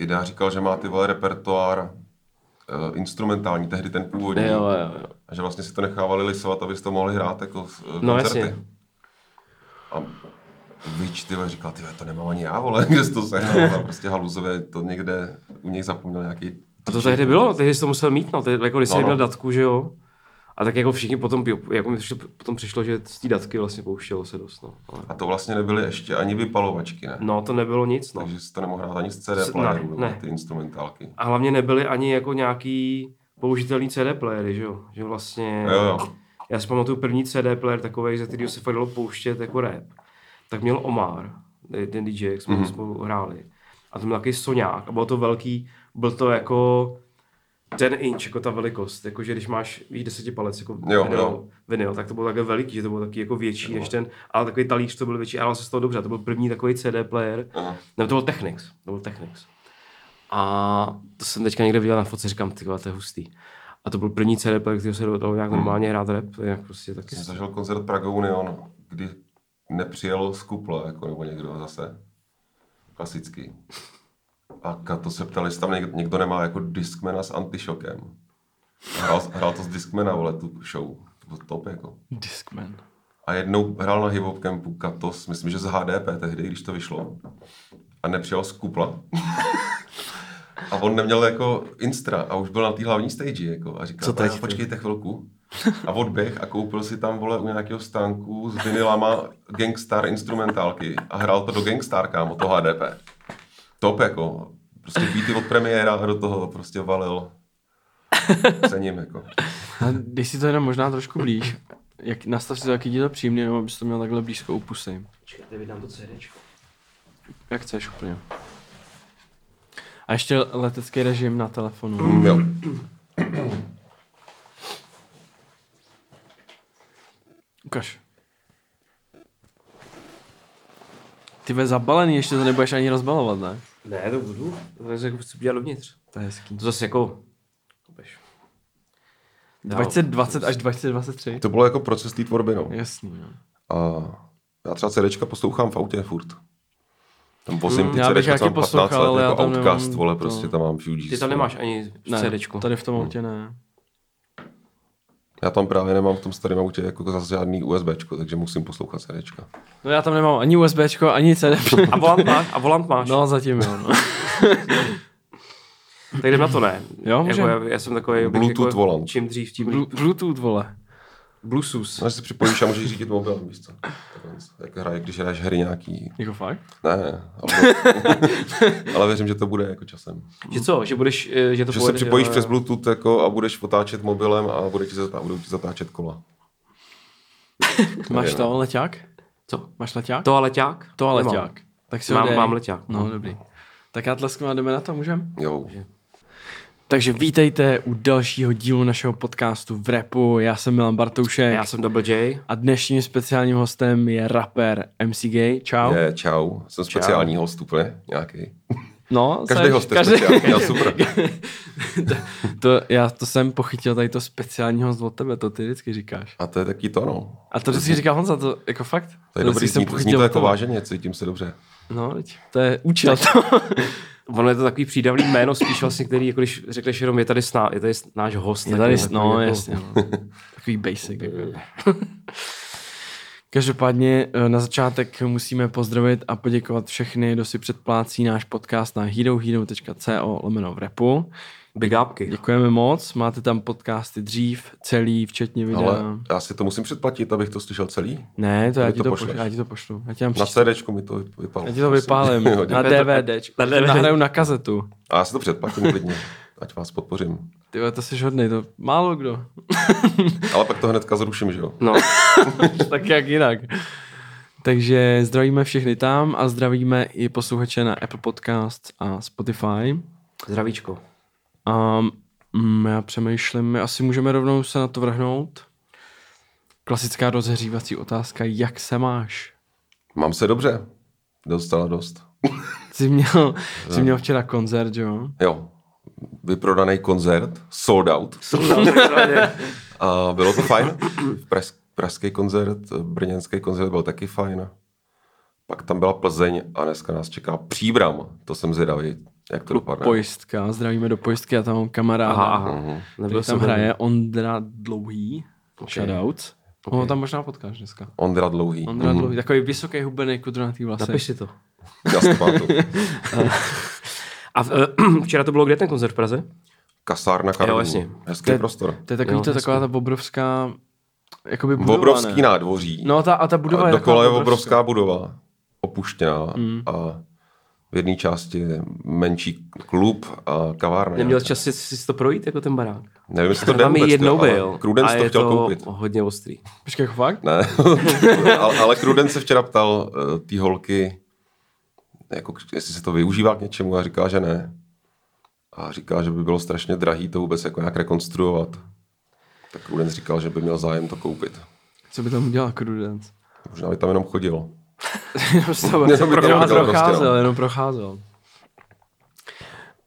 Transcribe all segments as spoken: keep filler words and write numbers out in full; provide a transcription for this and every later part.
Jeda říkal, že má ty vole repertoár uh, instrumentální, tehdy ten původní. Jo, jo, jo. A že vlastně si to nechávali lisovat, aby si to mohli hrát jako uh, no, koncerty. Jasně. A Vič, ty vole, říkal, ty vole, to nemám ani já, vole, kde jsi to sehnal. Prostě haluzově to někde u něj zapomněl nějaký... A to tehdy bylo, tehdy jsi to musel mít, no, tehdy, jako když jsi no, no. měl datku, že jo. A tak jako všichni potom, jako mi přišlo, potom přišlo, že z té datky vlastně pouštělo se dost, no. Ale... A to vlastně nebyly ještě ani vypalovačky, ne? No, to nebylo nic, no. Takže jsi to nemohl hrát ani z C D playerů, ne, ne. Ty instrumentálky. A hlavně nebyly ani jako nějaký použitelný C D playery, že jo? Že vlastně... Jo, jo. Já si pamatuju první C D player takovej, za kterýho se fakt dalo pouštět jako rap. Tak měl Omar, ten D J, jak jsme mm-hmm. spolu hráli. A to byl takový soňák a bylo to velký, byl to jako ten inch, jako ta velikost, jakože když máš víš deseti palec jako jo, vinyl, jo. vinyl, tak to bylo takhle veliký, že to bylo taky jako větší jo. než ten, ale takový talíř to byl větší, ale se z toho dobře, to byl první takový C D player, uh-huh. nebo to byl Technics, to byl Technics. A to jsem teďka někde viděl na fotce, říkám, tyhle, to je hustý. A to byl první C D player, který se dalo nějak hmm. normálně hrát rap, jak prostě taky. Jsem zažil koncert Praga Union, kdy nepřijelo z kuple, jako nebo někdo zase, klasický. A Kato se ptali, jestli tam něk- někdo nemá jako Discmana s Antišokem. Hrál, hrál to z Discmana, vole, tu show. To byl top, jako. Discman. A jednou hrál na hip-hop campu Katos, myslím, že z H D P tehdy, když to vyšlo. A nepřijel z kupla. A on neměl jako instra a už byl na té hlavní stage, jako. A říkal, počkejte chvilku. A odběh a koupil si tam, vole, u nějakého stánku s vinylama Gangstar instrumentálky. A hrál to do Gangstar, kámo, to H D P. Top jako, prostě beaty od premiéra a do toho prostě valil se ním jako. A dej si to jenom možná trošku blíž, jak, nastav si to taky díle příjemně, nebo abys to měl takhle blízko u pusy. Počkejte, vydám to CDčko. Jak chceš úplně. A ještě letecký režim na telefonu. Mm, jo. Ukaž. Ty ve zabalený, ještě to nebudeš ani rozbalovat, ne? Ne, to budu. To zase jako chci dělat dovnitř. To je hezký. To zase jako... dvacet dvacet až dvacet dvacet tři. To bylo jako proces té tvorby, no. Jasný, no. A já třeba CDčka poslouchám v autě furt. Tam posím mm, ty CDčka, co mám patnáct let, ale jako Outcast, vole, prostě tam mám Fugees. Ty tam nemáš ani CDčko. Ne, tady v tom hmm. autě ne. Já tam právě nemám v tom starém autě jako zase žádný USBčko, takže musím poslouchat CDčka. No já tam nemám ani USBčko, ani C D. A volant máš? A volant máš? No zatím jo. No. Tak jdem na to ne. Jo, jako já, já jsem takový... Bluetooth jako, volant. Čím dřív, tím líp. Bluetooth vole. Bluetooth. No, že si připojíš a můžeš řídit mobilem, víš co? Jak hraje, když hráš hry nějaký... Jako fakt? Ne, ale, ale věřím, že to bude jako časem. Že co? Že budeš... Že, to že povede, se připojíš ale... přes Bluetooth jako a budeš otáčet mobilem a budou ti zatá, budou ti zatáčet kola. Máš to leťák? Co? Máš leťák? To a leťák? To a leťák. Tak si mám, dej... mám leťák. No, no, dobrý. Tak já tlesknu a jdeme na to, můžem? Jo. Takže vítejte u dalšího dílu našeho podcastu v rapu. Já jsem Milan Bartoušek. Já jsem Double J. A dnešním speciálním hostem je rapper M C Gey. Čau. Je, čau. Jsem speciální čau. Host úplně nějaký. No, každý seš, host je každý... speciální. Já super. to, to, já to jsem pochytil tady to speciální host od tebe, to ty vždycky říkáš. A to je taky to, no. A to vždycky říká Honza, to jako fakt. To je dobrý, zní, zní to jako váženě, cítím se dobře. No, to je účel. Ono je to takový přídavný jméno, spíš vlastně, který, jako když řekneš jenom, je tady, sná, je tady náš host. Je tady, takový, no, jasně. No. Takový basic. Každopádně na začátek musíme pozdravit a poděkovat všechny, kdo si předplácí náš podcast na hero hero tečka co lomeno v rapu. Big upky. Děkujeme moc, máte tam podcasty dřív, celý, včetně videa. Ale já si to musím předplatit, abych to slyšel celý. Ne, to já, já, ti, to pošlu, já ti to pošlu. Já ti na CDčku mi to vypálím. Já ti to vypálím, na DVDčku, na D V D. Nahraju na kazetu. A já si to předplatím klidně, ať vás podpořím. Ty vole, to jsi hodnej, to málo kdo. Ale pak to hnedka zruším, že jo? No. Tak jak jinak. Takže zdravíme všechny tam a zdravíme i posluchače na Apple Podcast a Spotify. Zdravíčko. Um, já přemýšlím, my asi můžeme rovnou se na to vrhnout. Klasická rozehřívací otázka, jak se máš? Mám se dobře, dostala dost. Jsi měl, jsi měl včera koncert, jo? Jo, vyprodaný koncert, sold out. Sold out. A bylo to fajn, pražský koncert, brněnský koncert byl taky fajn. Pak tam byla Plzeň a dneska nás čeká Příbram. To jsem zvědavý, jak to dopadne. Pojistka, zdravíme do Pojistky, já tam mám kamaráda. Aha, nebyl tam hraje jen. Ondra Dlouhý, okay. Shoutout. Okay. Ho tam možná potkáš dneska. Ondra Dlouhý. Ondra mm-hmm. Dlouhý, takový vysoký hubený kudrnatý vlasy. Napiš si to. Já si pamatuju. A včera to bylo kde ten koncert v Praze? Kasárna Karlín. Jo, vlastně. Hezký te, prostor. To je takový, jo, to, taková ta obrovská jakoby budova, obrovský nádvoří. No ta, a ta budova a je dokola je obrovská budova. Opuštěná mm. a v jedné části je menší klub a kavárna. Neměl čas si, si to projít, jako ten barák? Nevím, jestli to jde vůbec, ale Krudens to chtěl to koupit. Hodně ostrý. Počkej, fakt? Ne, ale, ale Krudens se včera ptal uh, tý holky, jako, jestli se to využívá k něčemu a říká, že ne. A říká, že by bylo strašně drahý to vůbec jako nějak rekonstruovat. Tak Krudens říkal, že by měl zájem to koupit. Co by tam udělal Krudens? Možná by tam jenom chodil. jenom procházel, prostě, no. jenom procházel.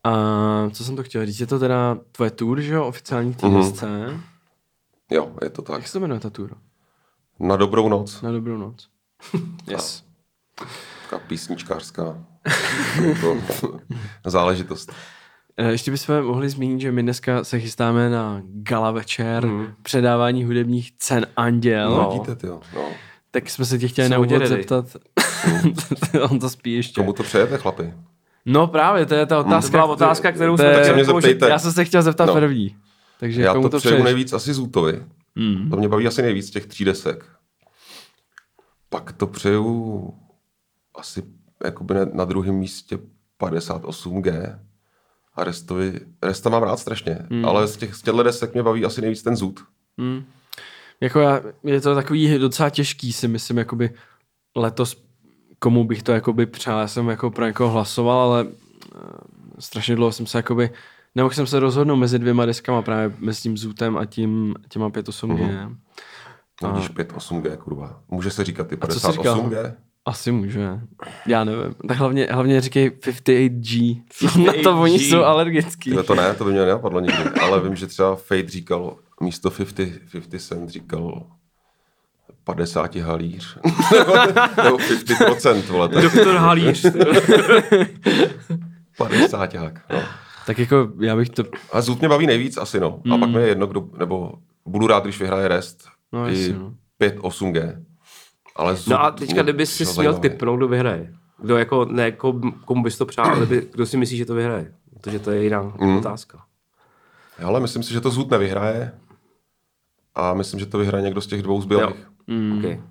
A co jsem to chtěl říct, je to teda tvoje tour, že jo, oficiální týdnesce. Mm-hmm. Jo, je to tak. Jak se to jmenuje ta tour? Na dobrou noc. Na dobrou noc. Yes. A, taká písničkářská záležitost. Ještě bychom mohli zmínit, že my dneska se chystáme na gala večer mm. předávání hudebních cen Anděl. No, vidíte, ty jo, no. Tak jsme se tě chtěli na úvod zeptat. On to spí ještě. Komu to přejete, chlapi? No právě, to je ta otázka. Hmm. To byla otázka, kterou jsme... Tak se mě zeptejte. Já jsem se chtěl zeptat no. první. Takže já komu to přeju přeješ? Nejvíc asi Zootovi. Hmm. To mě baví asi nejvíc těch tří desek. Pak to přeju asi jakoby na druhém místě padesát osm gé. A Restovi... Resta mám rád strašně. Hmm. Ale z těch z těchto desek mě baví asi nejvíc ten Zoot. Hmm. Jako já, je to takový docela těžký, si myslím, jakoby letos, komu bych to jakoby přál, já jsem jako pro někoho hlasoval, ale strašně dlouho jsem se jakoby, nemohl jsem se rozhodnout mezi dvěma deskama, právě mezi tím Zootem a tím, těma pět osm gé. Mm-hmm. No a... když pět osm gé, kurva, může se říkat ty padesát osm gé? Asi může, já nevím. Tak hlavně, hlavně říkej padesát osm gé. Na to oni jsou alergický. Tyhle to ne, to by mě nenapadlo nikdy, ale vím, že třeba Fate říkal místo padesát, padesát jsem říkal padesát halíř. Nebo padesát procent, vole. Doktor halíř. padesát hak, no. Tak jako já bych to... A Zoot mě baví nejvíc asi, no. Mm. A pak mi je jedno, kdo, nebo budu rád, když vyhraje Rest. No, i no. pět osm gé. Ale Zoot, no a teďka, kdyby si směl typnout, kdo vyhraje. Kdo jako, ne, jako, komu bys to přál, ale by, kdo si myslí, že to vyhraje. Protože to je jiná mm. otázka. Ale myslím si, že to Zoot nevyhraje. A myslím, že to vyhraje někdo z těch dvou zbylých. Mm. Okay.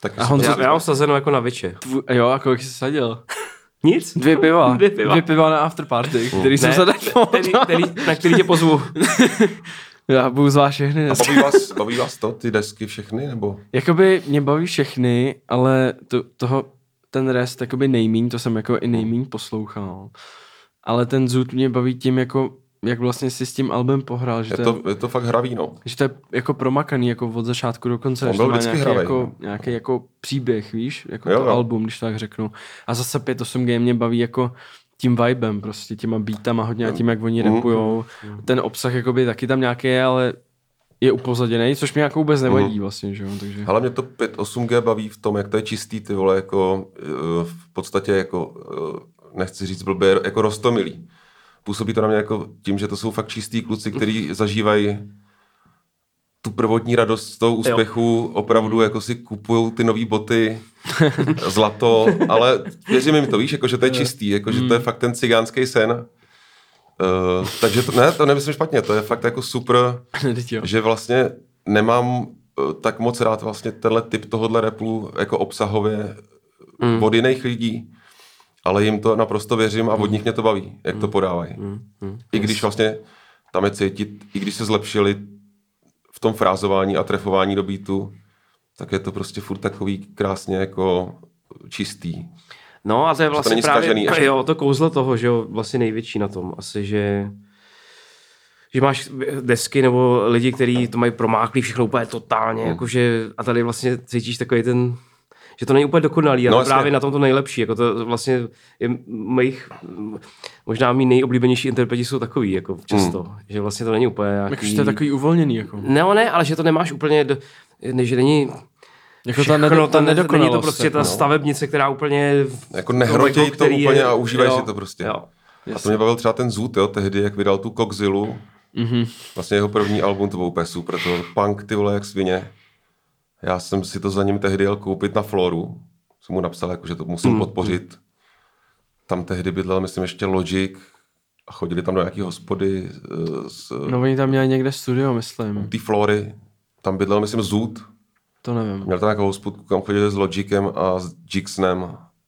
Tak a Honza, já mám sazeno jako na viče. Jo, a kolik jsi sadil? Nic. Dvě piva. Dvě piva, Dvě piva na afterparty, mm. který ne, jsem zadal. Na který tě pozvu. Já budu zvát všechny dneska. A baví vás, baví vás to, ty desky všechny? Nebo? Jakoby mě baví všechny, ale to, toho, ten Rest jakoby nejmíň, to jsem jako i nejmíň poslouchal. Ale ten Zoot mě baví tím jako... jak vlastně si s tím albem pohrál. Že je, to, to je, je to fakt hravý, no. Že to je jako promakaný jako od začátku do konce. On byl vždycky nějaký hravý. Jako, nějaký jako příběh, víš? Jako jo, to jo. Album, když tak řeknu. A zase pět osm gé mě baví jako tím vibem prostě, těma beatama hodně a tím, jak oni mm. rapujou. Mm. Ten obsah jakoby taky tam nějaký je, ale je upozaděnej, což mě jako vůbec nevadí mm. vlastně, že jo. Takže... Ale mě to pět osm gé baví v tom, jak to je čistý, ty vole, jako v podstatě jako, nechci říct blbě, jako roztomilý. Působí to na mě jako tím, že to jsou fakt čistí kluci, kteří zažívají tu prvotní radost z toho úspěchu, jo. Opravdu jako si kupují ty nový boty, zlato, ale věřím jim to, víš, jako, že to je čistý, jako, že to je fakt ten cigánský sen. Uh, takže to, ne, to nemyslím špatně, to je fakt jako super, že vlastně nemám tak moc rád vlastně tenhle typ tohohle rapu jako obsahově mm. od jiných lidí. Ale jim to naprosto věřím a od nich mě to baví, jak to podávají. Mm, mm, I yes. když vlastně tam je cítit, i když se zlepšili v tom frázování a trefování do beatu, tak je to prostě furt takový krásně jako čistý. No a to je vlastně to právě až... jo, to kouzlo toho, že jo, vlastně největší na tom asi, že že máš desky nebo lidi, kteří to mají promáklý všechno úplně totálně, mm. jakože a tady vlastně cítíš takový ten... že to není úplně dokonalý, ale no, právě na tom to nejlepší. Jako to vlastně je mých, možná mý nejoblíbenější interpreti jsou takový, jako často. Mm. Že vlastně to není úplně nějaký... Jakože to je takový uvolněný, jako. Ne, ne, ale že to nemáš úplně, do... že není... Jako ta, nedo, ta nedokonalost. Není to prostě ta stavebnice, která úplně... Jako nehrotěj to úplně je, a užívají si to prostě. Jo, a to mě bavil třeba ten Zoot, jo, tehdy, jak vydal tu Kokzilu. Mm-hmm. Vlastně jeho první album, to byl úplně super, to byl punk, ty vole, jak svině. Já jsem si to za ním tehdy jel koupit na Floru. Jsem mu napsal, jako, že to musím mm. podpořit. Tam tehdy bydlel, myslím, ještě Logic. A chodili tam do nějaký hospody. S, no oni tam měli někde studio, myslím. Ty Flory. Tam bydlel, myslím, Zoot. To nevím. Měl tam nějakou hospodku, kam chodili s Logicem a s Jixonem.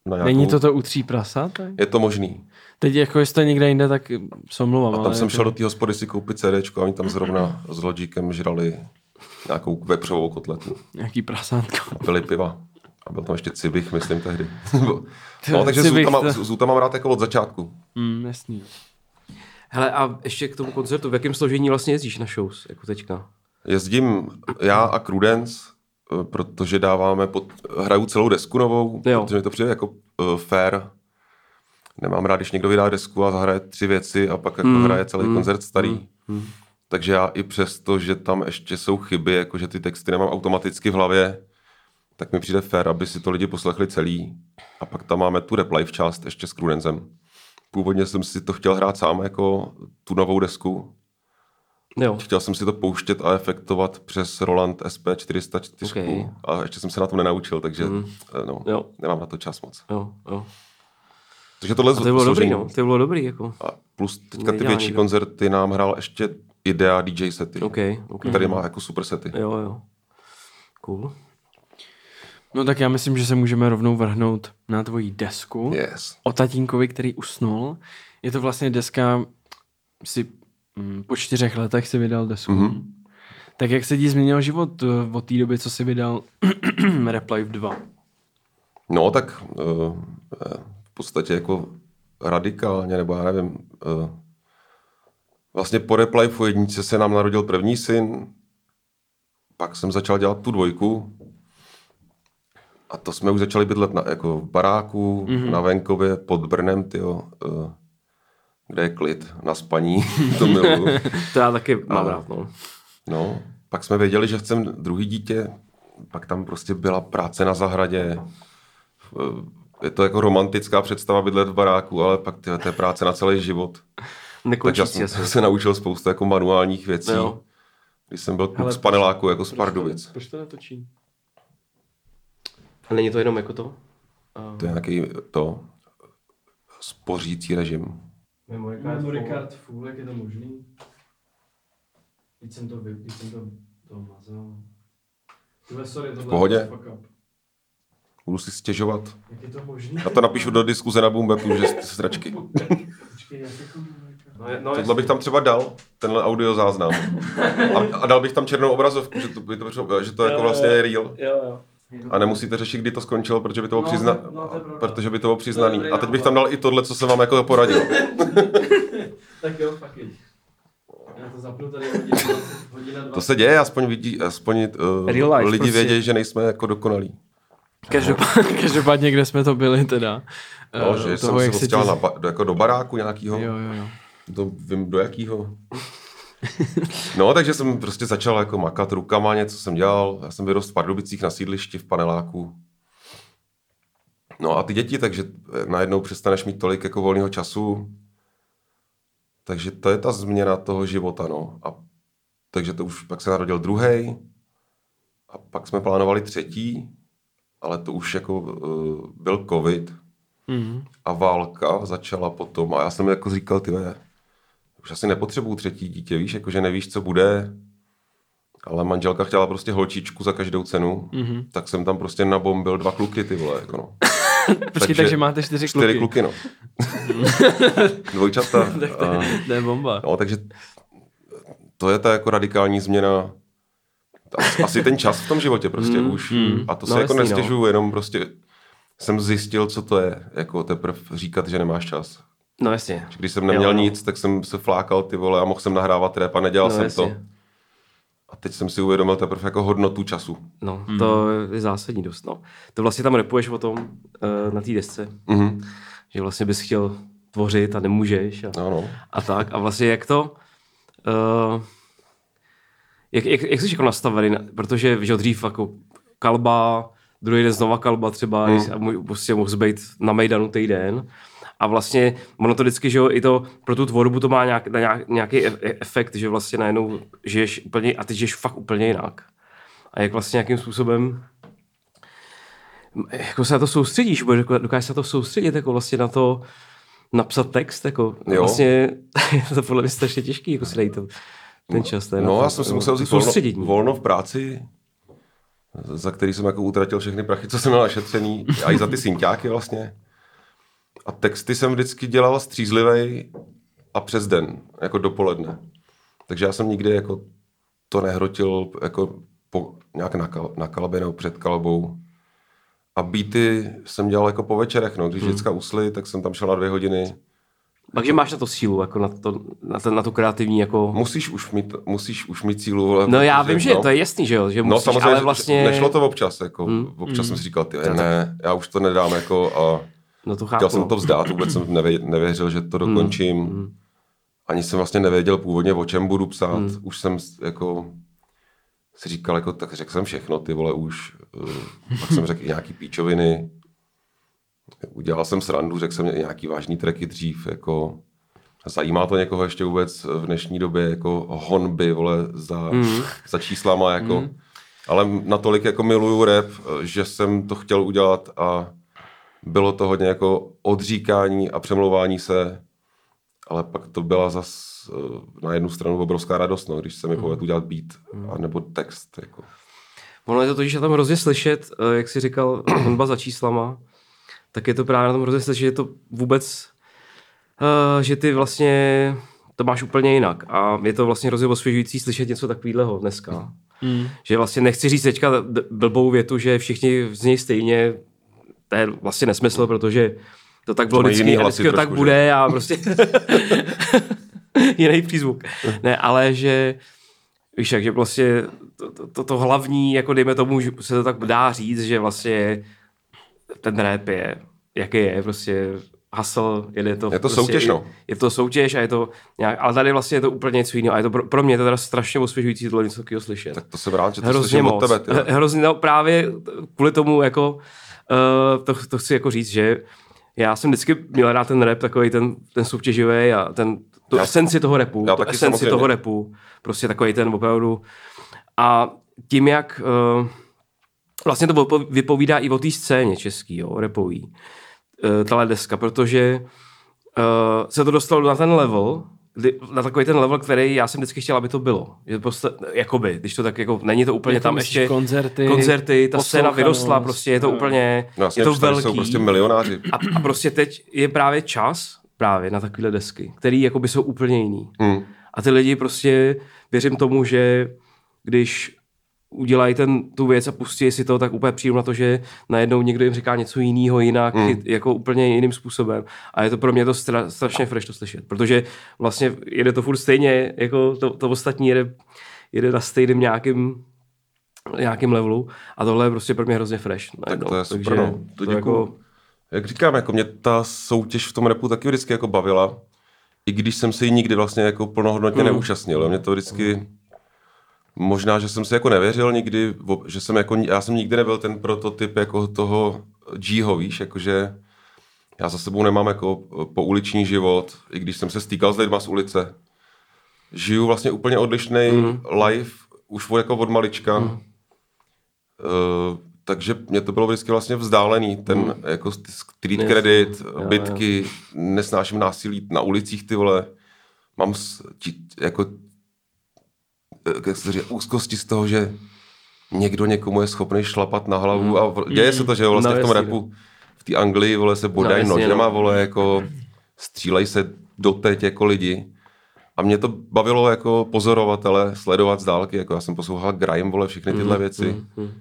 Na nějakou... Není to to u tří prasa? Tak? Je to možný. Teď jako jestli to někde jinde, tak se omlouvám. A tam jsem to... šel do té hospody si koupit CDčko a oni tam zrovna s Logicem žrali nějakou vepřovou kotletu. Nějaký prasátko. Pili piva. A byl tam ještě Cibich, myslím, tehdy. No, takže Zůta mám rád jako od začátku. Mm, jasný. Hele, a ještě k tomu koncertu, v jakém složení vlastně jezdíš na shows, jako teďka? Jezdím já a Krudens, protože dáváme, pod, hraju celou desku novou, jo. Protože mi to přijde jako uh, fair. Nemám rád, když někdo vydá desku a zahraje tři věci a pak jako mm, hraje celý mm, koncert starý. Mm, mm. Takže já i přesto, že tam ještě jsou chyby, jako že ty texty nemám automaticky v hlavě, tak mi přijde fair, aby si to lidi poslechli celý. A pak tam máme tu replive část ještě s Krudensem. Původně jsem si to chtěl hrát sám, jako tu novou desku. Jo. Chtěl jsem si to pouštět a efektovat přes Roland S P čtyři sta čtyři. Okay. A ještě jsem se na tom nenaučil, takže mm. no, nemám na to čas moc. Jo, jo. Takže tohle a to bylo složení. Dobrý, no. To bylo dobrý, jako. A plus teďka ty větší někdo. Koncerty nám hrál ještě Idea D J sety, okay, okay. Který má jako super sety. Jo, jo. Cool. No tak já myslím, že se můžeme rovnou vrhnout na tvoji desku. Yes. O tatínkovi, který usnul. Je to vlastně deska, si po čtyřech letech si vydal desku. Mm-hmm. Tak jak se ti změnil život od té doby, co si vydal Replive dva? No tak uh, v podstatě jako radikálně, nebo já nevím. Uh, vlastně po Replive jednice se nám narodil první syn, pak jsem začal dělat tu dvojku. A to jsme už začali bydlet na, jako v baráku, mm-hmm. na venkově, pod Brnem, tyjo, uh, kde je klid, na spaní, to miluju. To já taky mám rád, no. No, pak jsme věděli, že chcem druhý dítě, pak tam prostě byla práce na zahradě. Uh, je to jako romantická představa bydlet v baráku, ale pak tyjo, to je práce na celý život. Nekončí tak já jsem se naučil spoustu jako manuálních věcí, no. Když jsem byl kluk z paneláku, jako z Pardubic. Proč to natočí? A není to jenom jako to? Uh... To je nějaký to spořící režim. Mimo, jaká je to Ricard Full, jak je to možný? Teď jsem to vypil, teď jsem to domazal. Tyhle, sorry, tohle v pohodě. Budu si stěžovat. Jak je to možný? Já to napíšu do diskuze na Boombepu, že stračky. Počkej, jak je to možný? No, no, tohle jestli... bych tam třeba dal, tenhle audio záznam. A, a dal bych tam černou obrazovku, že to, by to, že to jo, jako vlastně jo, je real. Jo, jo. A nemusíte řešit, kdy to skončilo, protože by to bylo, no, přizna... no, to protože by to bylo přiznaný. To a teď bych tam dal i tohle, co jsem vám jako poradil. Tak jo, fuck it. Já to zapnu tady hodina, hodina dva. To se děje, aspoň, vidí, aspoň uh, lidi prostě. Vědějí, že nejsme jako dokonalí. Každopádně, každopádně kde jsme to byli teda. No, uh, že toho, jsem se dostal na ba, jako do baráku nějakýho. Jo, jo, jo. Do, vím, do jakýho. No, takže jsem prostě začal jako makat rukama, něco jsem dělal. Já jsem vyrostl v Pardubicích na sídlišti v paneláku. No a ty děti, takže najednou přestaneš mít tolik jako volného času. Takže to je ta změna toho života, no. A takže to už pak se narodil druhej. A pak jsme plánovali třetí, ale to už jako uh, byl covid. Mm-hmm. A válka začala potom. A já jsem jako říkal, ty ve, už asi nepotřebuju třetí dítě, víš, jakože nevíš, co bude, ale manželka chtěla prostě holčičku za každou cenu, mm-hmm. tak jsem tam prostě nabombil dva kluky, ty vole, jako no. Počkej, takže, takže máte čtyři kluky. Čtyři kluky, no. Dvojčata. Tak to, a, to je bomba. No, takže to je ta jako radikální změna, asi ten čas v tom životě prostě mm, už, mm. a to no, se jako nestěžuju, no. Jenom prostě jsem zjistil, co to je, jako teprve říkat, že nemáš čas. No jasně. Když jsem neměl jo, no. nic, tak jsem se flákal, ty vole, a mohl jsem nahrávat rap a nedělal no, jsem jasně. to. A teď jsem si uvědomil teprve jako hodnotu času. No, mm. to je zásadní dost, no. To vlastně tam rapuješ o tom uh, na té desce, mm-hmm. že vlastně bys chtěl tvořit a nemůžeš a, no, no. a tak. A vlastně jak to, uh, jak, jak, jak jsi jako nastavený, protože že dřív jako kalba, druhý den znova kalba třeba, hmm. a můj, prostě mohl být na mejdanu týden. A vlastně ono to vždycky, že jo, i to pro tu tvorbu to má nějak, nějak, nějaký efekt, že vlastně najednou žiješ úplně, a ty žiješ fakt úplně jinak. A jak vlastně nějakým způsobem jako se na to soustředíš, bo dokážeš se na to soustředit, jako vlastně na to napsat text, jako jo. Vlastně to podle mě strašně těžký, jako si najít to, ten čas. Ten no, já jsem si musel vzít volno, volno v práci, za který jsem jako utratil všechny prachy, co jsem měl našetřený, a i za ty synťáky vlastně. A texty jsem vždycky dělal střízlivej a přes den, jako dopoledne. Takže já jsem nikdy jako to nehrotil jako po, nějak na, kal, na kalbě nebo před kalbou. A beaty jsem dělal jako po večerech, no. Když hmm. děcka usly, tak jsem tam šel na dvě hodiny. Takže máš na to sílu, jako na, to, na, ten, na tu kreativní, jako... Musíš už mít, musíš už mít sílu. No já vím, že no. To je jasný, že jo, že musíš, no, samozřejmě, ale vlastně... Nešlo to občas, jako, hmm. občas hmm. jsem si říkal, ty, ne, já už to nedám, jako, a... No to chápu. Chtěl jsem to vzdát, vůbec jsem nevě, nevěřil, že to dokončím. Hmm. Ani jsem vlastně nevěděl původně, o čem budu psát. Hmm. Už jsem jako... si říkal, jako, tak řekl jsem všechno, ty vole, už. Pak jsem řekl i nějaký píčoviny. Udělal jsem srandu, řekl jsem nějaký vážný tracky dřív, jako... Zajímá to někoho ještě vůbec v dnešní době, jako honby, vole, za, hmm. za číslama, jako. Hmm. Ale natolik, jako miluju rap, že jsem to chtěl udělat a... Bylo to hodně jako odříkání a přemlouvání se, ale pak to byla zas na jednu stranu obrovská radost, no, když se mi povedl udělat beat a nebo text. Jako. Ono je to totiž na tom hrozně slyšet, jak jsi říkal, honba za číslama, tak je to právě na tom hrozně slyšet, že to vůbec, že ty vlastně to máš úplně jinak a je to vlastně hrozně osvěžující slyšet něco takového dneska. Hmm. Že vlastně nechci říct teďka blbou větu, že všichni z něj stejně. To je vlastně nesmysl, protože to tak bylo vždycky, vždycky to tak bude že? A prostě jiný přízvuk. Ne, ale že víš jak, že vlastně to, to, to, to hlavní, jako dejme tomu, že se to tak dá říct, že vlastně ten rap je, jaký je, prostě hustle, je to, je to prostě, soutěž, no. Je to soutěž a je to nějak, ale tady vlastně je to úplně něco jiného a je to pro, pro mě to teda strašně osvěžující tohle něco takového slyšet. Tak to se vrát, že to hrozně slyším moc. Od tebe. Ty, hrozně, no, právě kvůli tomu, jako Uh, to, to chci jako říct, že já jsem vždycky měl rád ten rap, takový ten, ten soutěživý a ten, tu já, esenci toho rapu, tu esenci samozřejmě. Toho rapu, prostě takový ten opravdu. A tím, jak uh, vlastně to vypovídá i o té scéně český, jo, rapový, uh, tahle deska, protože uh, se to dostalo na ten level, na takový ten level, který já jsem vždycky chtěl, aby to bylo. Že prostě, jakoby, když to tak jako, není to úplně jako tam ještě koncerty, koncerty ta scéna vyrostla, prostě je to no. úplně, no, je to velký. Jsou prostě milionáři. A, a prostě teď je právě čas právě na takovéhle desky, které jakoby jsou úplně jiný. Mm. A ty lidi prostě, věřím tomu, že když udělají ten, tu věc a pustí si to, tak úplně přijdu na to, že najednou někdo jim říká něco jiného, jinak, mm. jako úplně jiným způsobem. A je to pro mě to stra, strašně fresh to slyšet, protože vlastně jede to furt stejně, jako to, to ostatní jede, jede na stejným nějakým, nějakým levelu a tohle je prostě pro mě hrozně fresh. Najednou. Tak to je super, takže no. To to jako... Jak říkám, jako mě ta soutěž v tom rapu taky vždycky jako bavila, i když jsem se ji nikdy vlastně jako plnohodnotně mm. neúčastnil. Mě to vždycky... Mm. Možná, že jsem si jako nevěřil nikdy, že jsem jako, já jsem nikdy nebyl ten prototyp jako toho Gho, víš, jakože já za sebou nemám jako pouliční život, i když jsem se stýkal s lidma z ulice. Žiju vlastně úplně odlišný mm-hmm. life, už jako od malička, mm-hmm. uh, takže mě to bylo vždycky vlastně vzdálený, ten mm-hmm. jako street yes. credit, jo, bitky, jo. Nesnáším násilí na ulicích, ty vole, mám jako Říct, úzkosti z toho, že někdo někomu je schopný šlapat na hlavu mm. a děje mm. se to, že vlastně no, v tom rapu v té Anglii, vole, se bodají no, nožema, vole, jako střílejí se doteď jako lidi a mě to bavilo jako pozorovatele sledovat z dálky, jako já jsem poslouchal grime, vole, všechny tyhle mm. věci mm.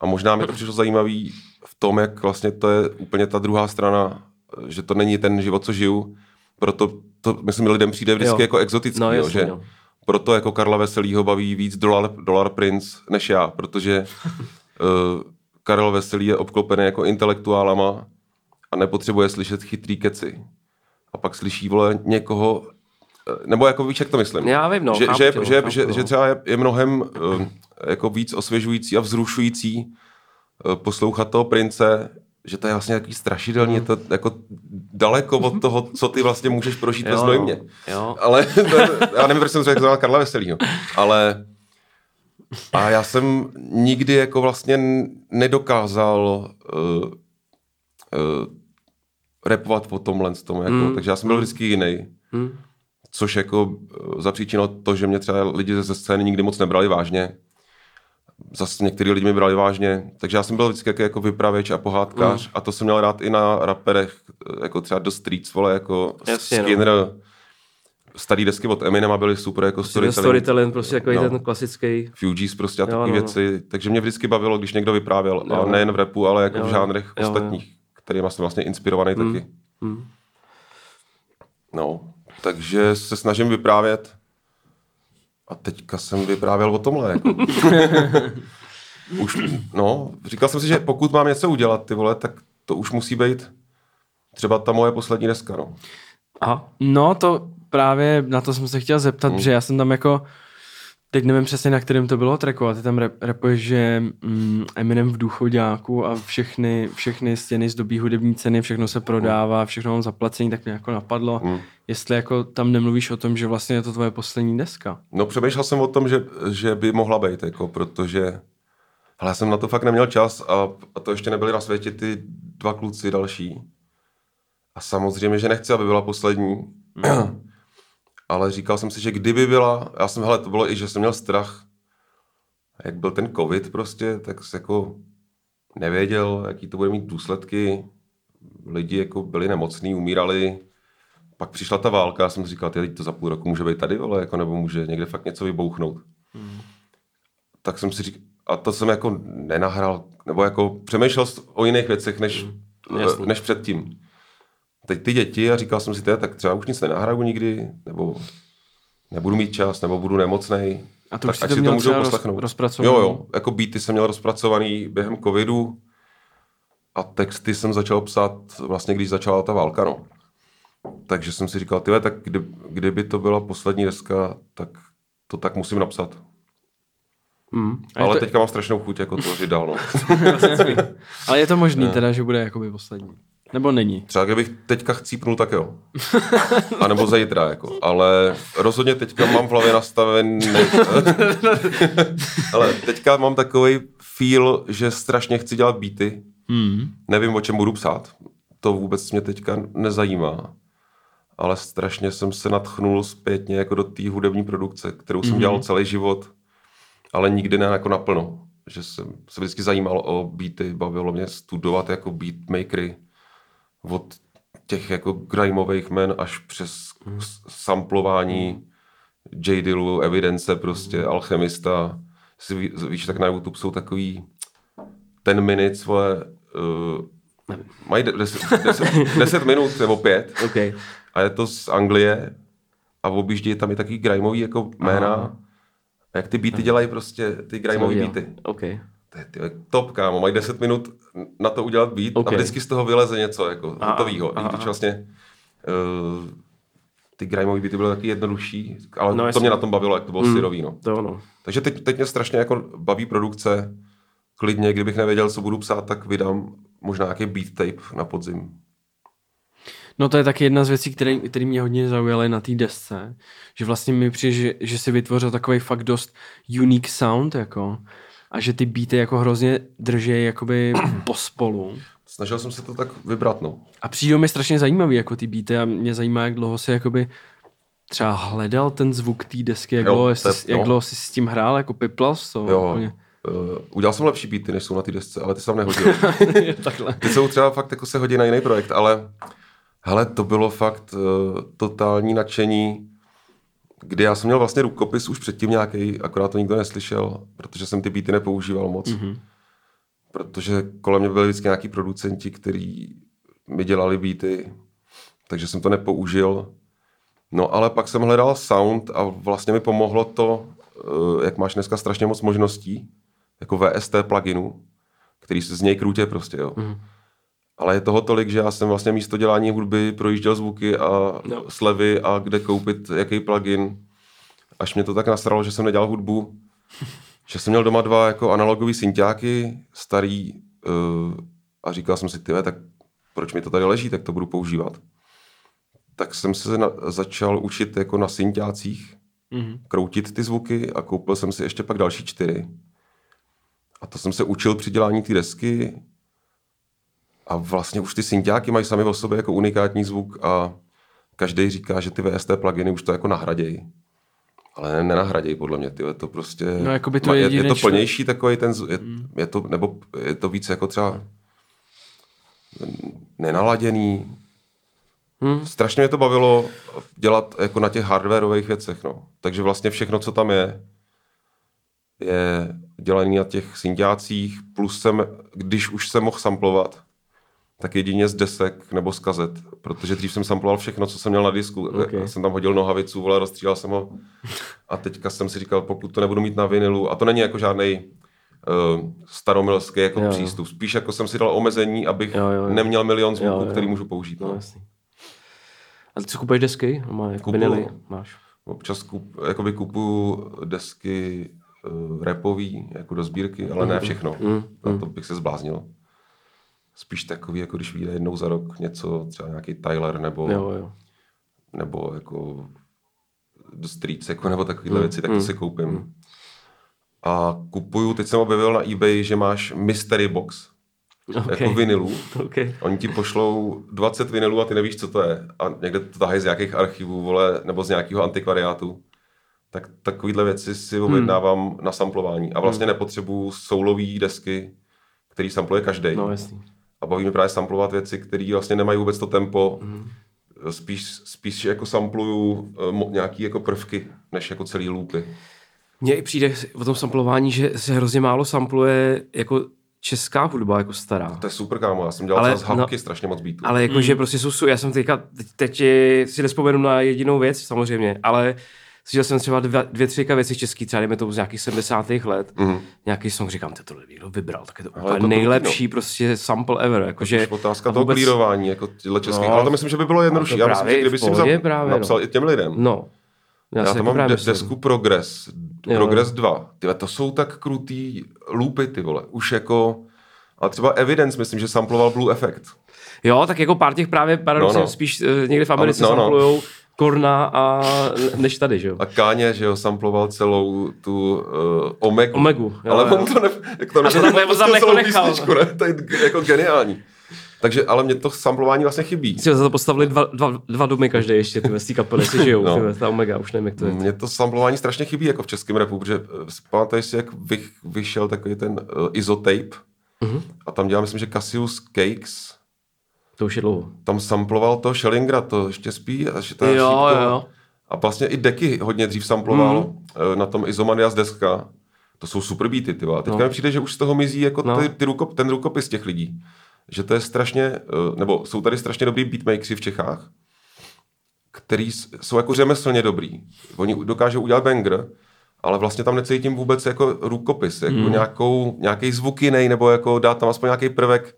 a možná mi to přišlo zajímavý v tom, jak vlastně to je úplně ta druhá strana, že to není ten život, co žiju, proto to, myslím, lidem přijde vždycky jo. jako exotický, no, jo, že jo. Proto jako Karla Veselýho baví víc Dollar, Dollar Prince než já, protože uh, Karel Veselý je obklopený jako intelektuálama a nepotřebuje slyšet chytrý keci. A pak slyší, vole, někoho, nebo jako víš, jak to myslím. Já vím, no, že, chápu, že, chápu, že, chápu, že, chápu, že třeba je, je mnohem uh, jako víc osvěžující a vzrušující poslouchat toho Prince, že to je vlastně takový strašidelný, je to jako daleko od toho, co ty vlastně můžeš prožít ve Znojmě. Ale já nevím, proč jsem řekl Karla Veselýho, ale a já jsem nikdy jako vlastně nedokázal uh, uh, repovat po tomhle z tomu, jako, mm. takže já jsem byl vždycky jiný. Mm. Což jako zapříčinilo to, že mě třeba lidi ze scény nikdy moc nebrali vážně. Zase některý lidi mi brali vážně. Takže já jsem byl vždycky jako vypravěč a pohádkář. Mm. A to jsem měl rád i na raperech, jako třeba The Streets, vole, jako jasně, Skinner. No. Starý desky od Eminema byly super, jako storytelling. Storytelling, prostě jako no. ten klasický. Fugees prostě a jo, takový no, no. věci. Takže mě vždycky bavilo, když někdo vyprávěl. Jo, a nejen v rapu, ale jako jo, v žánrech jo, ostatních, jo. kterýma jsem vlastně inspirovaný mm. taky. Mm. No. Takže se snažím vyprávět. A teďka jsem vyprávěl o tomhle. Jako. Už, no, říkal jsem si, že pokud mám něco udělat, ty vole, tak to už musí být třeba ta moje poslední deska. No, aha. No to právě na to jsem se chtěl zeptat, hmm. že já jsem tam jako, teď nevím přesně, na kterém to bylo tracku, a ty tam rap, rapuješ, že mm, Eminem v důchoďáku a všechny, všechny stěny zdobí hudební ceny, všechno se prodává, všechno mám zaplacení, tak mě jako napadlo. Mm. Jestli jako tam nemluvíš o tom, že vlastně je to tvoje poslední deska. No přemýšlel jsem o tom, že, že by mohla být, jako, protože hele, jsem na to fakt neměl čas a, a to ještě nebyly na světě ty dva kluci další. A samozřejmě, že nechci, aby byla poslední. Mm. Ale říkal jsem si, že kdyby byla, já jsem, hele, to bylo i, že jsem měl strach, jak byl ten covid prostě, tak jsem jako nevěděl, jaký to bude mít důsledky, lidi jako byli nemocní, umírali, pak přišla ta válka, já jsem si říkal, teď to za půl roku může být tady, vole, jako, nebo může někde fakt něco vybouchnout. Hmm. Tak jsem si říkal, a to jsem jako nenahrál, nebo jako přemýšlel o jiných věcech, než, hmm. než předtím. Teď ty děti a říkal jsem si, teda, tak třeba už nic nenahraju nikdy, nebo nebudu mít čas, nebo budu nemocnej. A to už tak, si to, to můžou poslechnout. Roz, rozpracovaný? Jo, jo, jako beaty jsem měl rozpracovaný během covidu a texty jsem začal psát vlastně, když začala ta válka, no. Takže jsem si říkal, tyhle, tak kdy, kdyby to byla poslední deska, tak to tak musím napsat. Mm. Ale to... teďka mám strašnou chuť, jako to dál, no. Ale je to možný ne. teda, že bude jakoby poslední. Nebo není? Třeba kdybych teďka chcípnul, tak jo. A nebo zítra, jako. Ale rozhodně teďka mám v hlavě nastaven... Ale teďka mám takový feel, že strašně chci dělat beaty. Mm. Nevím, o čem budu psát. To vůbec mě teďka nezajímá. Ale strašně jsem se nadchnul zpětně jako do té hudební produkce, kterou jsem mm. dělal celý život, ale nikdy ne jako naplno. Že jsem se vždycky zajímal o beaty, bavilo mě studovat jako beatmakery. Od těch jako grimeových men až přes samplování J. Dillu, Evidence, prostě Alchemista. Ví, víš, tak na YouTube jsou takový ten minutes, vole, uh, mají deset, deset, deset minut nebo pět. Okay. A je to z Anglie a objíždějí tam i takový grimeový jako jména. Aha. A jak ty beaty dělají prostě, ty grimeový beaty. Okay. To je top, kámo, mají deset minut na to udělat beat okay. a vždycky z toho vyleze něco jako a, hotovýho. A, a, a. Vlastně, uh, ty grimeový beaty byly taky jednodušší, ale no, to jasný. Mě na tom bavilo, jak to bylo mm, syrový. No. To ono. Takže teď, teď mě strašně jako baví produkce. Klidně, kdybych nevěděl, co budu psát, tak vydám možná nějaký beat tape na podzim. No to je taky jedna z věcí, které, které mě hodně zaujaly na té desce. Že vlastně mi přijde, že, že si vytvořil takový fakt dost unique sound, jako... A že ty beaty jako hrozně drží jakoby pospolu. Snažil jsem se to tak vybrat, no. A přijde mi strašně zajímavý jako ty beaty a mě zajímá, jak dlouho si jakoby třeba hledal ten zvuk té desky, jak, jo, dlouho, jsi, tep, no. jak dlouho jsi s tím hrál, jako piplal jsi to. Jo, úplně. Uh, udělal jsem lepší beaty, než jsou na té desce, ale ty jsem nehodil. Ty jsou třeba fakt jako se hodí na jiný projekt, ale hele, to bylo fakt uh, totální nadšení. Kdy já jsem měl vlastně rukopis už předtím nějaký, akorát to nikdo neslyšel, protože jsem ty beaty nepoužíval moc. Mm-hmm. Protože kolem mě byli vždycky nějaký producenti, kteří mi dělali beaty, takže jsem to nepoužil. No ale pak jsem hledal sound a vlastně mi pomohlo to, jak máš dneska strašně moc možností, jako V S T pluginu, který se z něj krutě prostě, jo. Mm-hmm. Ale je toho tolik, že já jsem vlastně místo dělání hudby projížděl zvuky a no. slevy a kde koupit jaký plugin. Až mě to tak nasralo, že jsem nedělal hudbu. Že jsem měl doma dva jako analogový synťáky, starý uh, a říkal jsem si, tyve, tak proč mi to tady leží, tak to budu používat. Tak jsem se na, začal učit jako na synťácích, mm-hmm. kroutit ty zvuky a koupil jsem si ještě pak další čtyři. A to jsem se učil při dělání té desky a vlastně už ty synťáky mají sami o sobě jako unikátní zvuk a každý říká, že ty V S T pluginy už to jako nahradějí. Ale nenahradějí podle mě, tyhle, to prostě... No, jakoby to je, je, je to plnější takový ten... Je, hmm. je to, nebo je to víc jako třeba nenaladěný. Hmm. Strašně mě to bavilo dělat jako na těch hardwareových věcech, no. Takže vlastně všechno, co tam je, je dělaný na těch synťácích, plus jsem, když už jsem mohl samplovat, tak jedině z desek nebo z kazet, protože dřív jsem samploval všechno, co jsem měl na disku. Okay. Jsem tam hodil nohavicu, vole, rozstřílal jsem ho a teďka jsem si říkal, pokud to nebudu mít na vinilu, a to není jako žádnej uh, staromilský jako jo, přístup, spíš jako jsem si dal omezení, abych jo, jo, jo. neměl milion zvuků, který můžu použít. No. No, jasný. A ty si kupuješ desky? Má jako vinily máš? Občas kup, jakoby kupuju desky uh, rapový, jako do sbírky, ale mm. ne všechno, mm. na to bych se zbláznil. Spíš takový, jako když vyjde jednou za rok něco, třeba nějaký Tyler, nebo, jo, jo. nebo jako The Streets, jako, nebo takovýhle mm, věci, tak to mm, si koupím. Mm. A kupuju, teď jsem objevil na eBay, že máš mystery box, okay. jako vinilů. Okay. Oni ti pošlou dvacet vinilů a ty nevíš, co to je. A někde to tahají z nějakých archivů, vole, nebo z nějakého antikvariátu. Tak takovýhle věci si objednávám mm. na samplování. A vlastně mm. nepotřebuju soulový desky, který sampluje každej. No jasný. A baví mě právě samplovat věci, které vlastně nemají vůbec to tempo. Mm. Spíš, spíš jako sampluju mo, nějaký jako prvky, než jako celý loopy. Mně i přijde o tom samplování, že se hrozně málo sampluje jako česká hudba, jako stará. To, to je super, kámo, já jsem dělal z hapky no, strašně moc beatů. Ale jako, mm. že prostě jsou, já jsem teďka, teď, teď si nespomenu na jedinou věc, samozřejmě, ale slyšel jsem třeba dva, dvě, tři věci český, třeba dejme to z nějakých sedmdesátých let, mm-hmm. nějaký song, říkám, to někdo vybral, tak je to úplně nejlepší to, prostě sample ever. Jako že otázka toho klírování, jako tyhle českých, no, ale to myslím, že by bylo jednodušší. Já myslím, že kdyby si napsal no. i těm lidem. No. Já, já tam mám de- desku Progress, jo. Progress dva. Tyhle, to jsou tak krutý loopy, ty vole, už jako, a třeba Evidence, myslím, že samploval Blue Effect. Jo, tak jako pár těch právě paradoxně no, no. spíš někde v Americe samplujou Korna a než tady, že jo. A Káně, že jo, samploval celou tu uh, Omegu. Omegu, jo, ale jo. on to ne... Jak to, a to tam tam celou písničku, ne? To je jako geniální. Takže, ale mě to samplování vlastně chybí. Jsme za to postavili dva, dva, dva domy každý ještě, tyhle z té kapely si žijou, no. tyhle, ta Omega, už nevím, jak to je. Mně to samplování strašně chybí, jako v českém rapu, protože pamatuješ si, jak vyšel takový ten uh, izotape uh-huh. a tam dělal, myslím, že Cassius Cakes. To už je dlouho. Tam samploval to Schellingra, to ještě spí. A, jo, jo. a vlastně i Deky hodně dřív samploval mm. na tom Izomania z deska. To jsou super beaty, ty vole. Teďka no. mi přijde, že už z toho mizí jako no. ty, ty rukop, ten rukopis těch lidí. Že to je strašně, nebo jsou tady strašně dobrý beatmakeři v Čechách, který jsou jako řemeslně dobrý. Oni dokážou udělat banger, ale vlastně tam necítím vůbec jako rukopis, jako mm. nějakou, nějaký zvuk jiný, nebo jako dát tam aspoň nějaký prvek,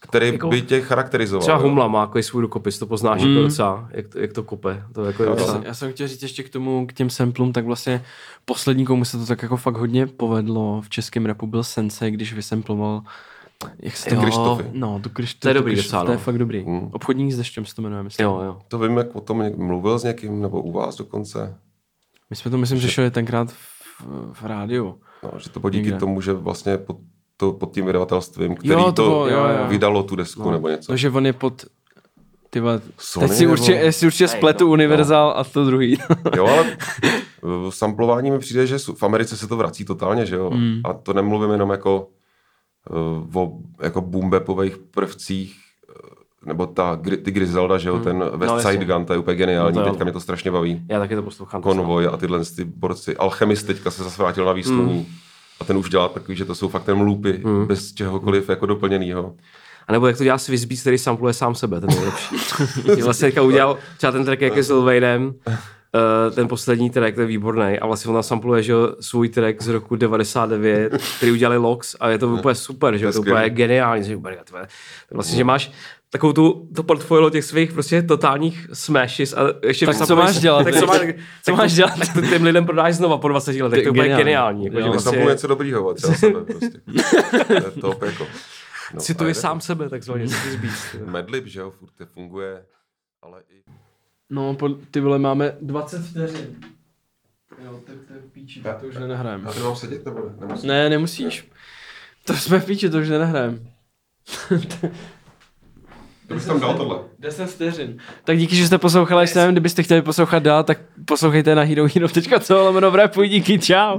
který jako, by tě charakterizoval. Třeba Humla má jako svůj rukopis, to poznáš mm. jako docela, jak to, jak to kope. To jako já, jsem, já jsem chtěl říct ještě k tomu, k těm samplům, tak vlastně poslední, komu se to tak jako fakt hodně povedlo v českém rapu, byl Sensei, když vysamploval, jak se to Krištofy. No, to Krištofy. To je dobrý, docela, to je fakt dobrý. Mm. Obchodník s deštěm se to jmenuje, myslím. Jo, jo. To vím, jak o tom mluvil s někým, nebo u vás dokonce. My jsme to, myslím, že... řešili tenkrát v, v rádiu. No, že to bylo díky tomu, že vlastně pod To pod tím vydavatelstvím, který jo, to, to bylo, jo, jo. vydalo tu desku no. nebo něco. Takže on je pod... Tyba, Sony, teď si určitě, si určitě spletu no, Universal no. a to druhý. Jo, ale samplování mi přijde, že v Americe se to vrací totálně, že jo? Mm. A to nemluvím jenom jako o jako boombapových prvcích, nebo ta, ty Griselda, že jo? Mm. Ten West no, Side Gun, to je úplně geniální, no, teďka mě to strašně baví. Já taky to poslouchám. Konvoj a tyhle ty borci. Alchemist teďka se zase vrátil na výsluní. Mm. A ten už dělá takový, že to jsou fakt ten loopy, mm. bez čehokoliv jako doplněnýho. A nebo jak to dělá Swiss Beats, který sampluje sám sebe, ten nejlepší. Vlastně teďka udělal třeba ten track, jak je s Lil Waynem, ten poslední track, to je výborný. A vlastně on sampluje, že svůj track z roku devadesát devět, který udělali Lox, a je to úplně super, že to, to úplně je geniální. Že vlastně, že máš takovou tu, to portfolio těch svých prostě totálních smashes a ještě... Tak co máš dělat? Tak co máš, co máš dělat? Tak to těm lidem prodáš znova po dvacet let, tak to je geniální. Jako, jo, že vlastně... něco dobrýho, třeba sebe prostě. To je to opěko. No, cituji sám sebe, takzvaně. Medlib, že jo, furt to funguje, ale i... No, ty vole, máme dvacet vteřin. Jo, to je píči, to, to už nenahrajeme. A to mám sedět, nebo nemusíš? Ne, nemusíš. Ne. To jsme v píči, to už nenahrajeme. To bych tam dal tohle. deset vteřin. Tak díky, že jste poslouchali, jestli nevím, kdybyste chtěli poslouchat dál, tak poslouchejte na herohero tečka co, lomeno v rapu, díky, čau.